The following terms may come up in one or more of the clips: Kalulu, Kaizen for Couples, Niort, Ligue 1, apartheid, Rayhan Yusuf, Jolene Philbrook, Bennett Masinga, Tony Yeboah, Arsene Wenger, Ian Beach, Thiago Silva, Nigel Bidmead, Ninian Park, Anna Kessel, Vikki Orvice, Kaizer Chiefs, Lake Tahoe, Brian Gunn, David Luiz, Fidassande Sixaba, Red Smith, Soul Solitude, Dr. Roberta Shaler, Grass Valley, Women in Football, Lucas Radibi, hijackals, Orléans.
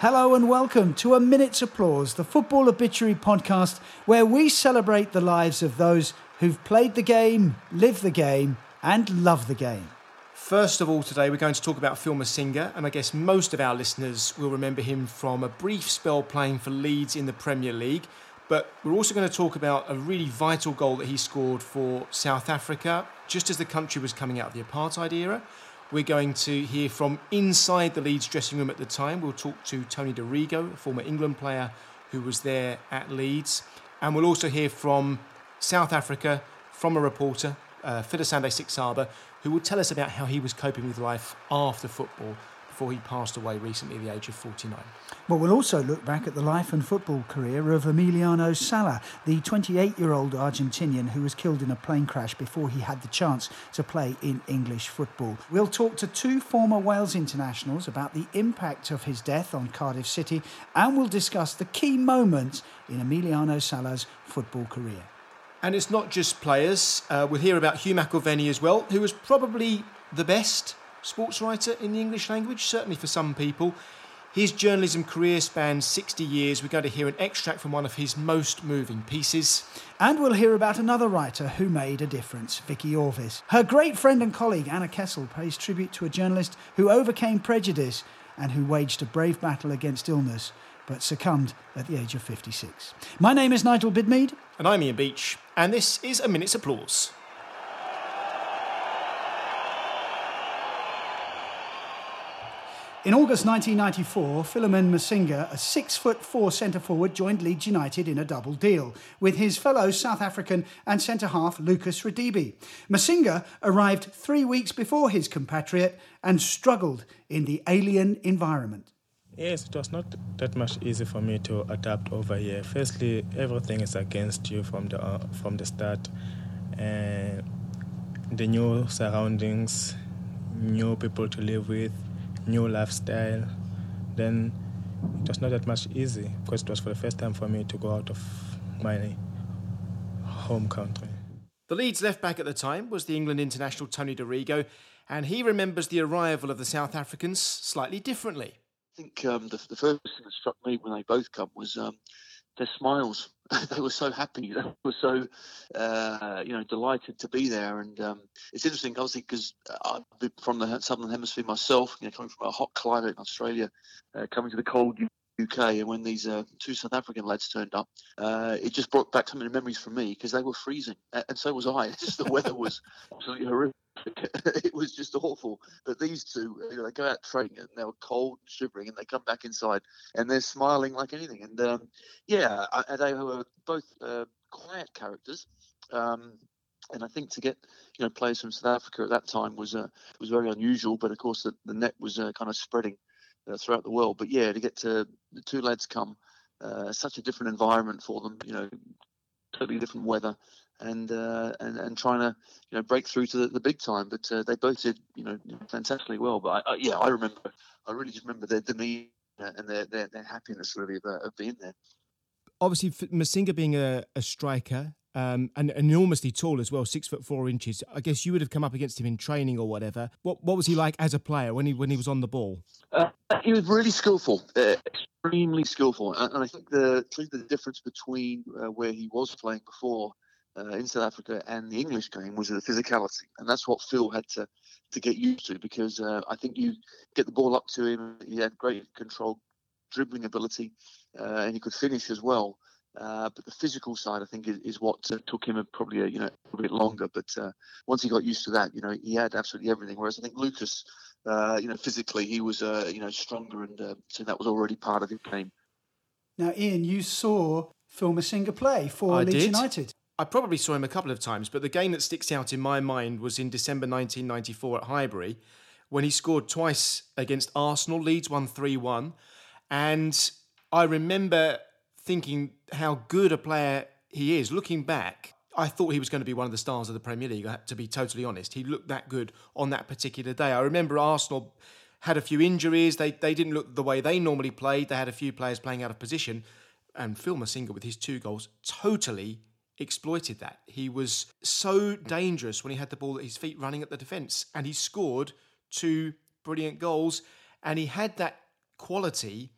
Hello and welcome to A Minute's Applause, the Football Obituary podcast where we celebrate the lives of those who've played the game, lived the game and love the game. First of all today we're going to talk about Phil Masinga, and I guess most of our listeners will remember him from a brief spell playing for Leeds in the Premier League. But we're also going to talk about a really vital goal that he scored for South Africa just as the country was coming out of the apartheid era. We're going to hear from inside the Leeds dressing room at the time. We'll talk to Tony Dorigo, a former England player who was there at Leeds. And we'll also hear from South Africa, from a reporter, Fidassande Sixaba, who will tell us about how he was coping with life after football before he passed away recently at the age of 49. Well, we'll also look back at the life and football career of Emiliano Sala, the 28-year-old Argentinian who was killed in a plane crash before he had the chance to play in English football. We'll talk to two former Wales internationals about the impact of his death on Cardiff City, and we'll discuss the key moments in Emiliano Sala's football career. And it's not just players. We'll hear about Hugh McIlvanney as well, who was probably the best sports writer in the English language, certainly for some people. His journalism career spans 60 years. We're going to hear an extract from one of his most moving pieces. And we'll hear about another writer who made a difference, Vikki Orvice. Her great friend and colleague, Anna Kessel, pays tribute to a journalist who overcame prejudice and who waged a brave battle against illness, but succumbed at the age of 56. My name is Nigel Bidmead. And I'm Ian Beach. And this is A Minute's Applause. In August 1994, Philemon Masinga, a 6'4" centre-forward, joined Leeds United in a double deal with his fellow South African and centre-half Lucas Radibi. Masinga arrived 3 weeks before his compatriot and struggled in the alien environment. Yes, it was not that much easy for me to adapt over here. Firstly, everything is against you from the start. The new surroundings, new people to live with, new lifestyle. Then it was not that much easy because it was for the first time for me to go out of my home country. The Leeds left-back at the time was the England international Tony Dorigo, and he remembers the arrival of the South Africans slightly differently. I think the first thing that struck me when they both come was their smiles. They were so happy. They were so, delighted to be there. And it's interesting, obviously, because I'm from the Southern Hemisphere myself, coming from a hot climate in Australia, coming to the cold UK. And when these two South African lads turned up, it just brought back so many memories for me because they were freezing. And so was I. It's just the weather was absolutely horrific. It was just awful. But these two, they go out training and they were cold and shivering, and they come back inside and they're smiling like anything. And they were both quiet characters. And I think to get players from South Africa at that time was very unusual. But of course, the net was kind of spreading throughout the world. But yeah, to get to the two lads come, such a different environment for them. Totally different weather. And trying to break through to the big time, but they both did fantastically well. But I really just remember their demeanour and their happiness really of being there. Obviously, Masinga being a striker and enormously tall as well, 6'4". I guess you would have come up against him in training or whatever. What was he like as a player when he was on the ball? He was really skillful. Extremely skillful, and I think the difference between where he was playing before. In South Africa and the English game was the physicality, and that's what Phil had to get used to because I think you get the ball up to him, he had great control, dribbling ability, and he could finish as well. But the physical side, I think, is what took him probably a bit longer. But once he got used to that, he had absolutely everything. Whereas I think Lucas, physically, he was stronger, and so that was already part of his game. Now, Ian, you saw Phil Masinga play for Leeds United. I probably saw him a couple of times, but the game that sticks out in my mind was in December 1994 at Highbury when he scored twice against Arsenal. Leeds won 3-1. And I remember thinking how good a player he is. Looking back, I thought he was going to be one of the stars of the Premier League, to be totally honest. He looked that good on that particular day. I remember Arsenal had a few injuries. They didn't look the way they normally played. They had a few players playing out of position. And Phil Masinga, with his two goals, totally exploited that. He was so dangerous when he had the ball at his feet running at the defence, and he scored two brilliant goals, and he had that quality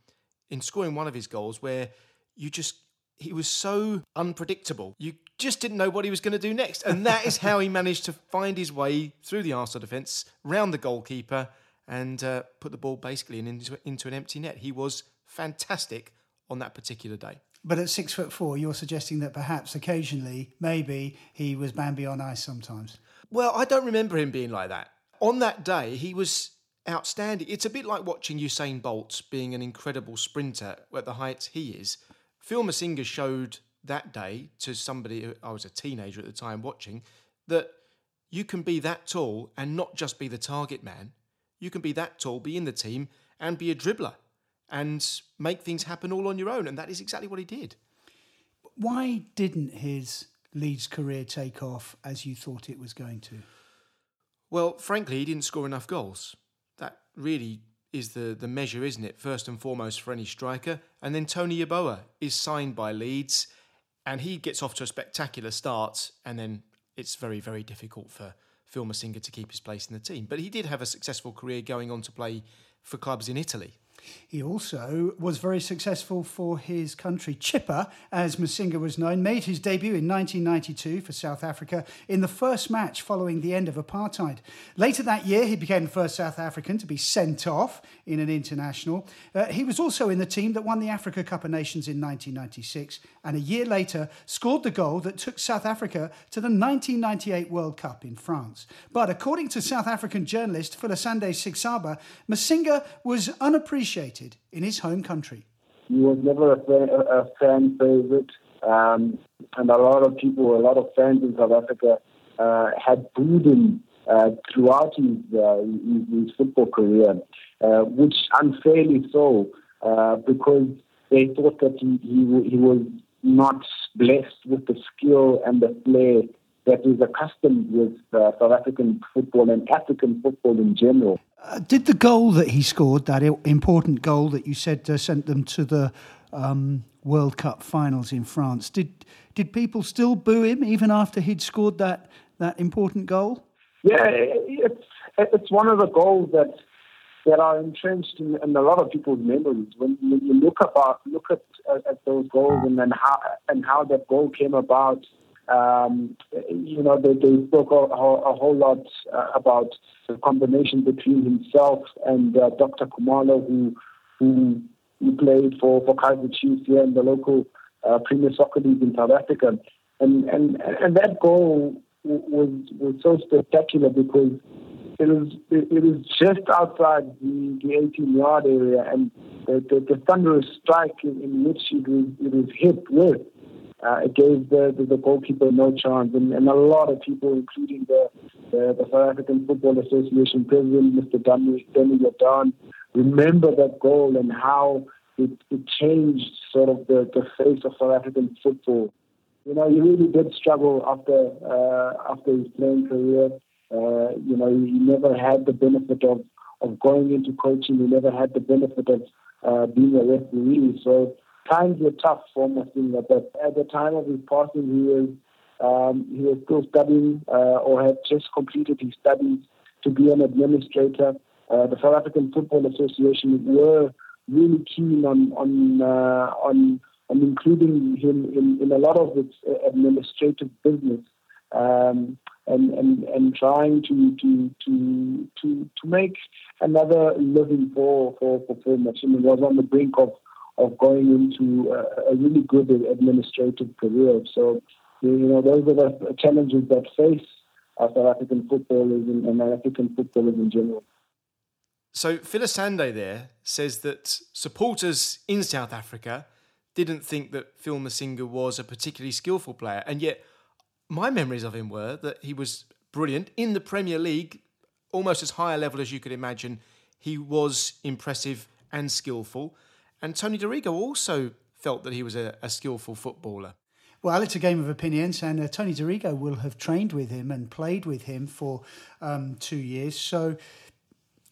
in scoring one of his goals where you just, he was so unpredictable. You just didn't know what he was going to do next. And that is how he managed to find his way through the Arsenal defence, round the goalkeeper and put the ball basically into an empty net. He was fantastic on that particular day. But at 6'4", you're suggesting that perhaps occasionally, maybe, he was Bambi on ice sometimes. Well, I don't remember him being like that. On that day, he was outstanding. It's a bit like watching Usain Bolt being an incredible sprinter at the heights he is. Phil Masinga showed that day to somebody, I was a teenager at the time watching, that you can be that tall and not just be the target man. You can be that tall, be in the team and be a dribbler and make things happen all on your own. And that is exactly what he did. Why didn't his Leeds career take off as you thought it was going to? Well, frankly, he didn't score enough goals. That really is the measure, isn't it? First and foremost for any striker. And then Tony Yeboah is signed by Leeds and he gets off to a spectacular start. And then it's very, very difficult for Phil Masinga to keep his place in the team. But he did have a successful career going on to play for clubs in Italy. He also was very successful for his country. Chipper, as Masinga was known, made his debut in 1992 for South Africa in the first match following the end of apartheid. Later that year, he became the first South African to be sent off in an international. He was also in the team that won the Africa Cup of Nations in 1996 and a year later scored the goal that took South Africa to the 1998 World Cup in France. But according to South African journalist Fidassande Sixaba, Masinga was unappreciated in his home country. He was never a fan favourite, and a lot of people, a lot of fans in South Africa had booed him throughout his football career, which unfairly so, because they thought that he was not blessed with the skill and the flair that is accustomed with South African football and African football in general. Did the goal that he scored, that important goal that you said sent them to the World Cup finals in France, did people still boo him even after he'd scored that important goal? Yeah, it's one of the goals that are entrenched in a lot of people's memories. When you look at those goals and how that goal came about, they spoke a whole lot about the combination between himself and Dr. Kumalo, who played for Kaizer Chiefs here in the local Premier Soccer League in South Africa, and that goal was so spectacular because it was just outside the 18-yard area, and the thunderous strike in which it was hit with. It gave the goalkeeper no chance, and a lot of people, including the South African Football Association president, Mr. Danny Jordaan, remember that goal and how it changed sort of the face of South African football. You know, he really did struggle after his playing career. He never had the benefit of going into coaching. He never had the benefit of being a referee. So times were tough for Masinga, but at the time of his passing, he was still studying or had just completed his studies to be an administrator. The South African Football Association were really keen on including him in a lot of its administrative business, and trying to make another living for Phil Masinga. He was on the brink of going into a really good administrative career. So, those are the challenges that face South African footballers and African footballers in general. So Fidassande there says that supporters in South Africa didn't think that Phil Masinga was a particularly skillful player, and yet my memories of him were that he was brilliant in the Premier League, almost as high a level as you could imagine. He was impressive and skillful. And Tony Dorigo also felt that he was a skillful footballer. Well, it's a game of opinions, and Tony Dorigo will have trained with him and played with him for 2 years. So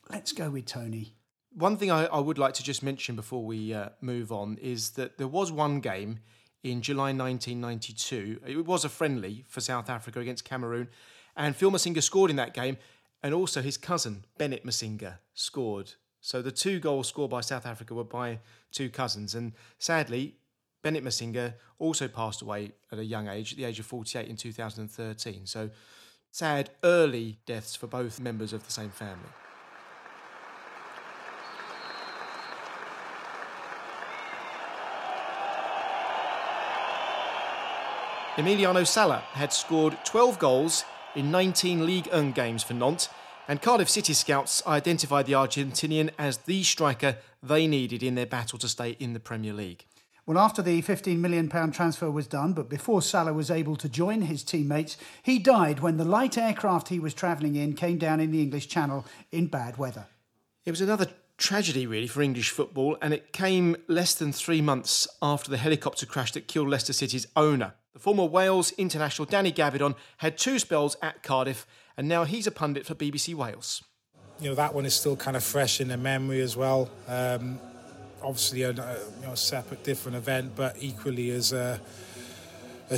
let's go with Tony. One thing I would like to just mention before we move on is that there was one game in July 1992. It was a friendly for South Africa against Cameroon, and Phil Masinga scored in that game, and also his cousin, Bennett Masinga, scored So the two goals scored by South Africa were by two cousins. And sadly, Bennett Masinga also passed away at a young age, at the age of 48 in 2013. So sad early deaths for both members of the same family. Emiliano Sala had scored 12 goals in 19 Ligue 1 games for Nantes, and Cardiff City scouts identified the Argentinian as the striker they needed in their battle to stay in the Premier League. Well, after the £15 million transfer was done, but before Salah was able to join his teammates, he died when the light aircraft he was travelling in came down in the English Channel in bad weather. It was another tragedy, really, for English football, and it came less than 3 months after the helicopter crash that killed Leicester City's owner. The former Wales international Danny Gavidon had two spells at Cardiff, and now he's a pundit for BBC Wales. You know, that one is still kind of fresh in the memory as well. Obviously a separate, different event, but equally as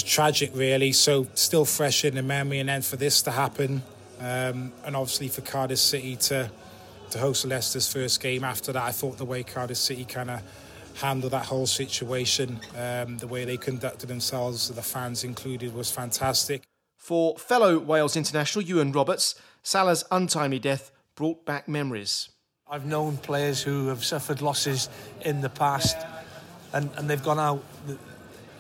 tragic, really. So still fresh in the memory, and then for this to happen, and obviously for Cardiff City to host Leicester's first game after that, I thought the way Cardiff City kind of handled that whole situation, the way they conducted themselves, the fans included, was fantastic. For fellow Wales international Ewan Roberts, Salah's untimely death brought back memories. I've known players who have suffered losses in the past and they've gone out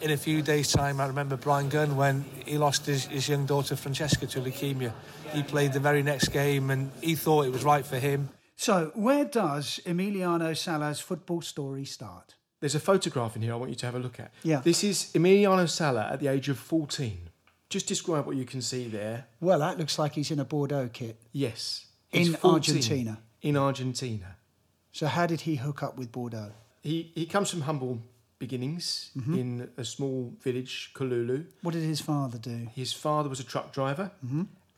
in a few days' time. I remember Brian Gunn, when he lost his young daughter Francesca to leukaemia. He played the very next game and he thought it was right for him. So where does Emiliano Sala's football story start? There's a photograph in here I want you to have a look at. Yeah. This is Emiliano Sala at the age of 14. Just describe what you can see there. Well, that looks like he's in a Bordeaux kit. Yes. In 14. Argentina. In Argentina. So how did he hook up with Bordeaux? He comes from humble beginnings in a small village, Kalulu. What did his father do? His father was a truck driver,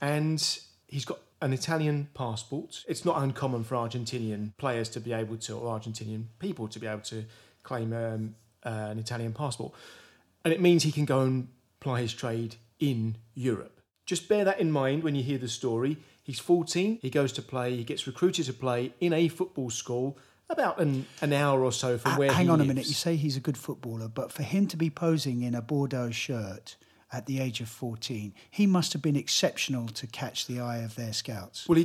and he's got an Italian passport. It's not uncommon for Argentinian players to be able to, or Argentinian people to be able to claim an Italian passport. And it means he can go and ply his trade in Europe. Just bear that in mind when you hear the story. He's 14, he goes to play, he gets recruited to play in a football school about an hour or so from where he lives. Hang on a minute, you say he's a good footballer, but for him to be posing in a Bordeaux shirt at the age of 14, he must have been exceptional to catch the eye of their scouts. Well,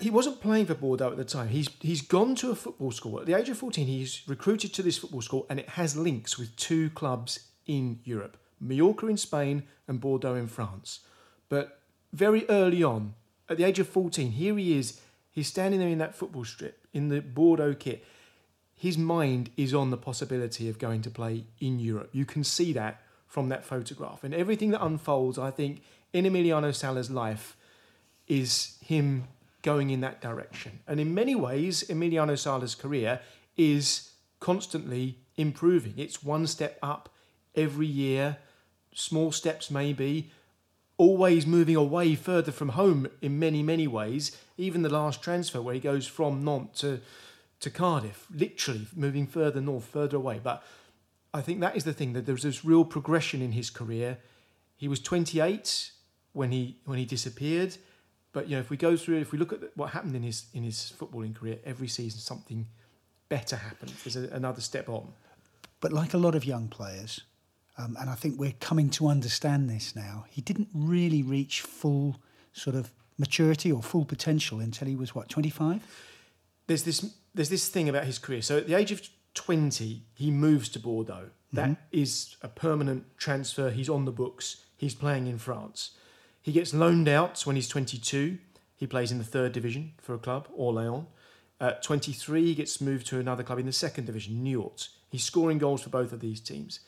he wasn't playing for Bordeaux at the time. He's gone to a football school. At the age of 14, he's recruited to this football school, and it has links with two clubs in Europe, Mallorca in Spain and Bordeaux in France. But very early on, at the age of 14, here he is, he's standing there in that football strip, in the Bordeaux kit. His mind is on the possibility of going to play in Europe. You can see that from that photograph. And everything that unfolds, I think, in Emiliano Sala's life is him going in that direction. And in many ways, Emiliano Sala's career is constantly improving. It's one step up every year, small steps maybe, always moving away further from home in many, many ways. Even the last transfer where he goes from Nantes to Cardiff, literally moving further north, further away. But I think that is the thing, that there's this real progression in his career. He was 28 when he disappeared. But you know, if we look at what happened in his footballing career, every season something better happened. There's another step on. But like a lot of young players, and I think we're coming to understand this now, he didn't really reach full sort of maturity or full potential until he was, 25? There's this thing about his career. So at the age of 20, he moves to Bordeaux. That is a permanent transfer. He's on the books. He's playing in France. He gets loaned out when he's 22. He plays in the third division for a club, Orléans. At 23, he gets moved to another club in the second division, Niort. He's scoring goals for both of these teams.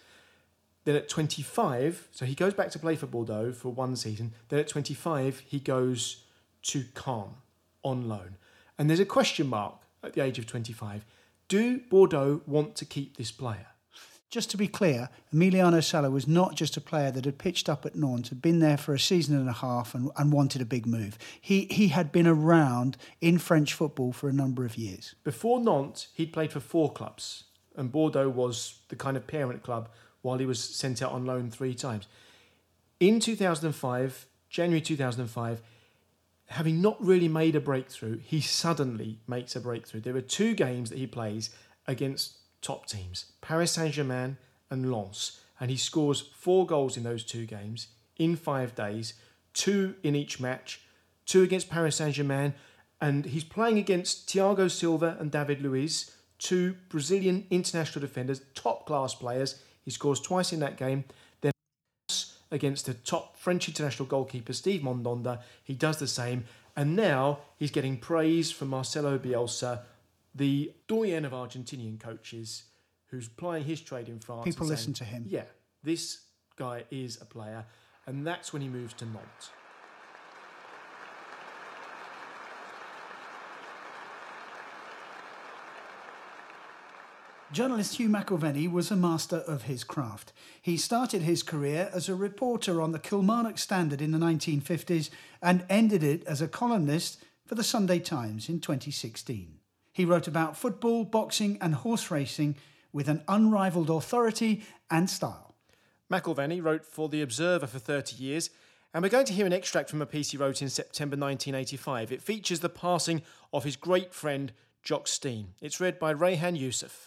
Then at 25, so he goes back to play for Bordeaux for one season. Then at 25, he goes to Caen on loan. And there's a question mark at the age of 25. Do Bordeaux want to keep this player? Just to be clear, Emiliano Sala was not just a player that had pitched up at Nantes, had been there for a season and a half and wanted a big move. He had been around in French football for a number of years. Before Nantes, he'd played for four clubs, and Bordeaux was the kind of parent club while he was sent out on loan three times. In January 2005, having not really made a breakthrough, he suddenly makes a breakthrough. There are two games that he plays against top teams, Paris Saint-Germain and Lens, and he scores 4 goals in those 2 games in 5 days, 2 in each match, 2 against Paris Saint-Germain, and he's playing against Thiago Silva and David Luiz, 2 Brazilian international defenders, top-class players. He scores 2 in that game. Then against the top French international goalkeeper, Steve Mandanda, he does the same. And now he's getting praise from Marcelo Bielsa, the doyen of Argentinian coaches, who's plying his trade in France. People listen to him. Yeah, this guy is a player. And that's when he moves to Nantes. Journalist Hugh McIlvanney was a master of his craft. He started his career as a reporter on the Kilmarnock Standard in the 1950s and ended it as a columnist for the Sunday Times in 2016. He wrote about football, boxing and horse racing with an unrivalled authority and style. McIlvanney wrote for The Observer for 30 years, and we're going to hear an extract from a piece he wrote in September 1985. It features the passing of his great friend Jock Stein. It's read by Rayhan Yusuf.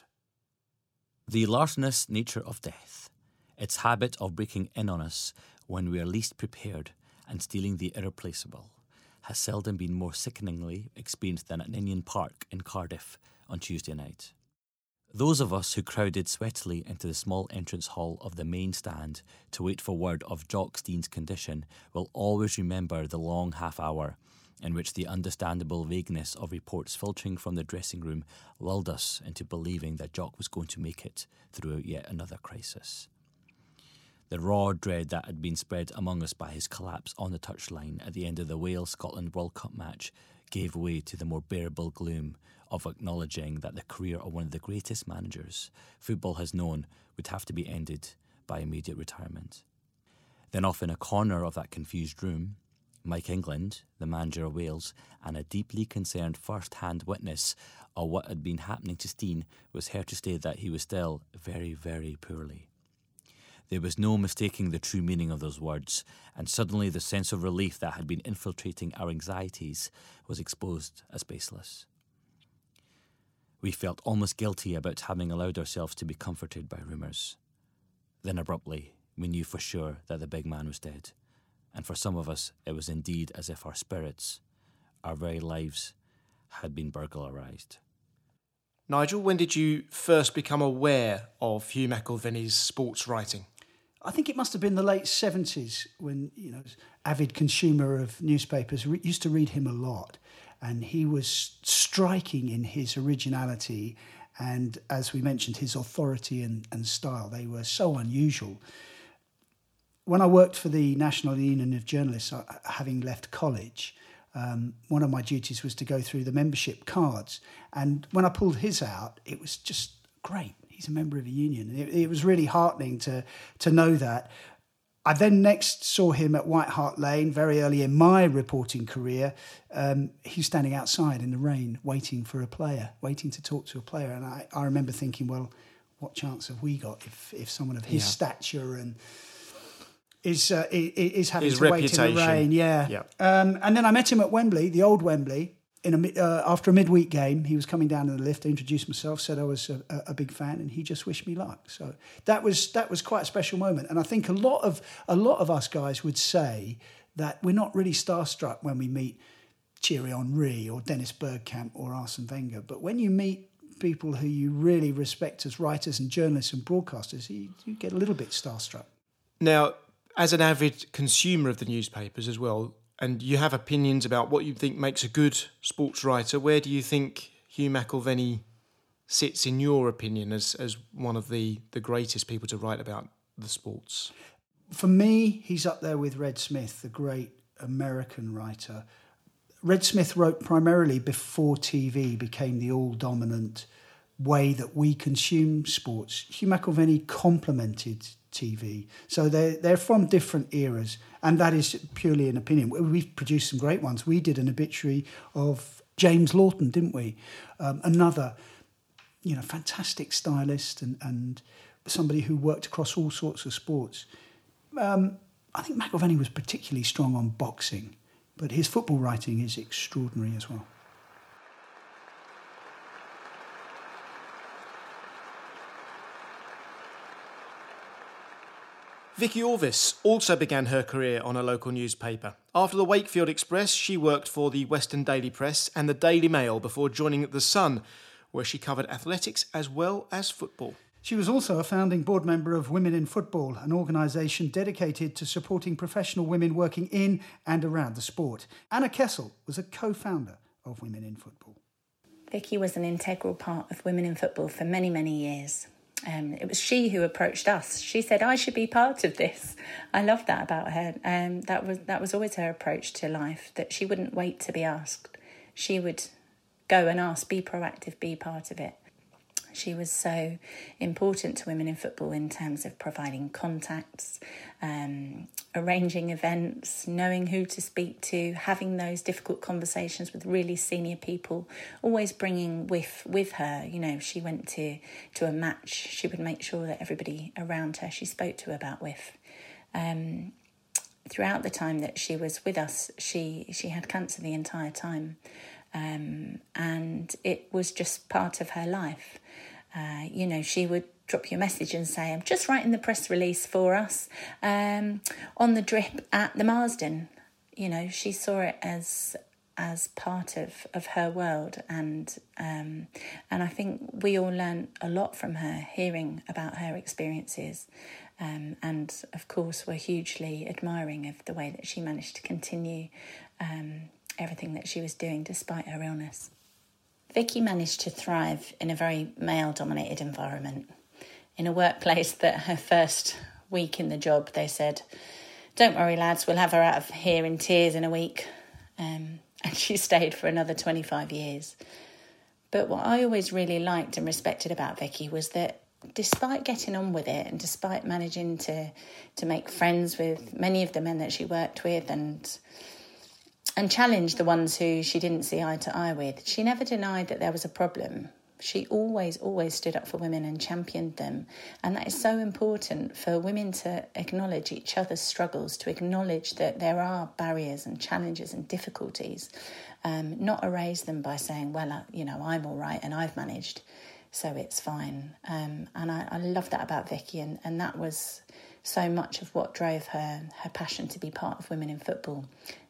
The larcenous nature of death, its habit of breaking in on us when we are least prepared and stealing the irreplaceable, has seldom been more sickeningly experienced than at Ninian Park in Cardiff on Tuesday night. Those of us who crowded sweatily into the small entrance hall of the main stand to wait for word of Jock Stein's condition will always remember the long half hour in which the understandable vagueness of reports filtering from the dressing room lulled us into believing that Jock was going to make it through yet another crisis. The raw dread that had been spread among us by his collapse on the touchline at the end of the Wales-Scotland World Cup match gave way to the more bearable gloom of acknowledging that the career of one of the greatest managers football has known would have to be ended by immediate retirement. Then off in a corner of that confused room, Mike England, the manager of Wales, and a deeply concerned first-hand witness of what had been happening to Stein, was here to state that he was still very, very poorly. There was no mistaking the true meaning of those words, and suddenly the sense of relief that had been infiltrating our anxieties was exposed as baseless. We felt almost guilty about having allowed ourselves to be comforted by rumours. Then abruptly, we knew for sure that the big man was dead. And for some of us, it was indeed as if our spirits, our very lives, had been burglarised. Nigel, when did you first become aware of Hugh McIlvanney's sports writing? I think it must have been the late 70s when, avid consumer of newspapers, used to read him a lot. And he was striking in his originality and, as we mentioned, his authority and style. They were so unusual. When I worked for the National Union of Journalists, having left college, one of my duties was to go through the membership cards. And when I pulled his out, it was just great. He's a member of a union. And it was really heartening to know that. I then next saw him at White Hart Lane very early in my reporting career. He's standing outside in the rain, waiting to talk to a player. And I remember thinking, well, what chance have we got if someone of his stature and... Is having his to reputation. Wait in the rain, yeah. And then I met him at Wembley, the old Wembley, after a midweek game. He was coming down in the lift. I introduced myself, said I was a big fan, and he just wished me luck. So that was quite a special moment. And I think a lot of us guys would say that we're not really starstruck when we meet Thierry Henry or Dennis Bergkamp or Arsene Wenger, but when you meet people who you really respect as writers and journalists and broadcasters, you get a little bit starstruck. Now, as an avid consumer of the newspapers as well, and you have opinions about what you think makes a good sports writer, where do you think Hugh McIlvanney sits in your opinion as one of the greatest people to write about the sports? For me, he's up there with Red Smith, the great American writer. Red Smith wrote primarily before TV became the all-dominant way that we consume sports. Hugh McIlvanney complemented TV. So they're from different eras, and that is purely an opinion. We've produced some great ones. We did an obituary of James Lawton, didn't we? Another, fantastic stylist and somebody who worked across all sorts of sports. I think McIlvanney was particularly strong on boxing, But his football writing is extraordinary as well. Vikki Orvice also began her career on a local newspaper. After the Wakefield Express, she worked for the Western Daily Press and the Daily Mail before joining The Sun, where she covered athletics as well as football. She was also a founding board member of Women in Football, an organisation dedicated to supporting professional women working in and around the sport. Anna Kessel was a co-founder of Women in Football. Vikki was an integral part of Women in Football for many, many years. It was she who approached us. She said, I should be part of this. I love that about her. That was always her approach to life, that she wouldn't wait to be asked. She would go and ask, be proactive, be part of it. She was so important to Women in Football in terms of providing contacts, arranging events, knowing who to speak to, having those difficult conversations with really senior people, always bringing with her. You know, she went to a match, she would make sure that everybody around her she spoke to about whiff. Throughout the time that she was with us, she had cancer the entire time. And it was just part of her life. You know, she would drop you a message and say, I'm just writing the press release for us on the drip at the Marsden. You know, she saw it as part of her world. And I think we all learned a lot from her, hearing about her experiences. And, of course, we're hugely admiring of the way that she managed to continue everything that she was doing despite her illness. Vikki managed to thrive in a very male-dominated environment. In a workplace that her first week in the job, they said, don't worry, lads, we'll have her out of here in tears in a week. And she stayed for another 25 years. But what I always really liked and respected about Vikki was that despite getting on with it and despite managing to make friends with many of the men that she worked with and challenged the ones who she didn't see eye to eye with, she never denied that there was a problem. She always stood up for women and championed them. And that is so important for women to acknowledge each other's struggles, to acknowledge that there are barriers and challenges and difficulties, not erase them by saying, well, you know, I'm all right and I've managed, so it's fine. And I love that about Vikki, and that was so much of what drove her passion to be part of Women in Football,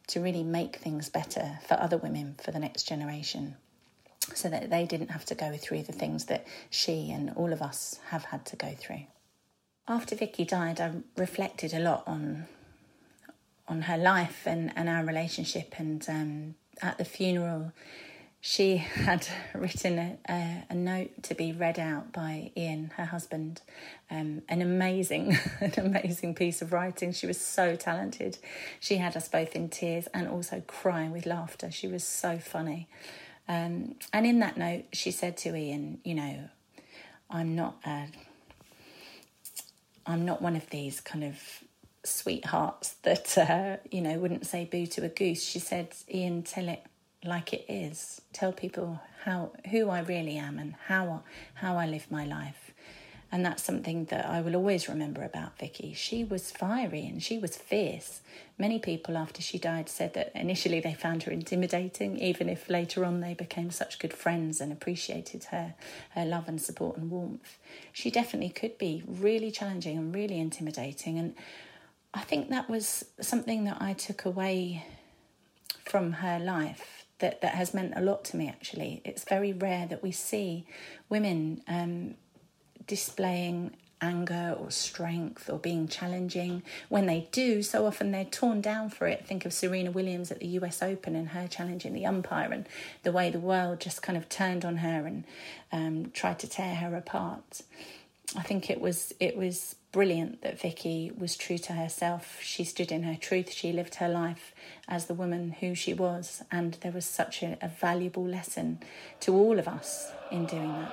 to really make things better for other women, for the next generation, so that they didn't have to go through the things that she and all of us have had to go through. After Vikki died, I reflected a lot on her life and our relationship. And at the funeral, she had written a note to be read out by Ian, her husband. An amazing piece of writing. She was so talented. She had us both in tears and also crying with laughter. She was so funny. And in that note, she said to Ian, you know, I'm not one of these kind of sweethearts that, you know, wouldn't say boo to a goose. She said, Ian, tell it like it is. Tell people who I really am and how I live my life. And that's something that I will always remember about Vikki. She was fiery and she was fierce. Many people after she died said that initially they found her intimidating, even if later on they became such good friends and appreciated her love and support and warmth. She definitely could be really challenging and really intimidating. And I think that was something that I took away from her life. That has meant a lot to me, actually. It's very rare that we see women displaying anger or strength or being challenging. When they do, so often they're torn down for it. Think of Serena Williams at the US Open and her challenging the umpire and the way the world just kind of turned on her and tried to tear her apart. I think it was brilliant that Vikki was true to herself. She stood in her truth. She lived her life as the woman who she was, and there was such a valuable lesson to all of us in doing that.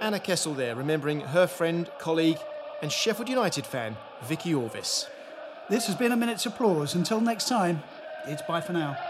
Anna Kessel there, remembering her friend, colleague and Sheffield United fan, Vikki Orvice. This has been A Minute's Applause. Until next time, it's bye for now.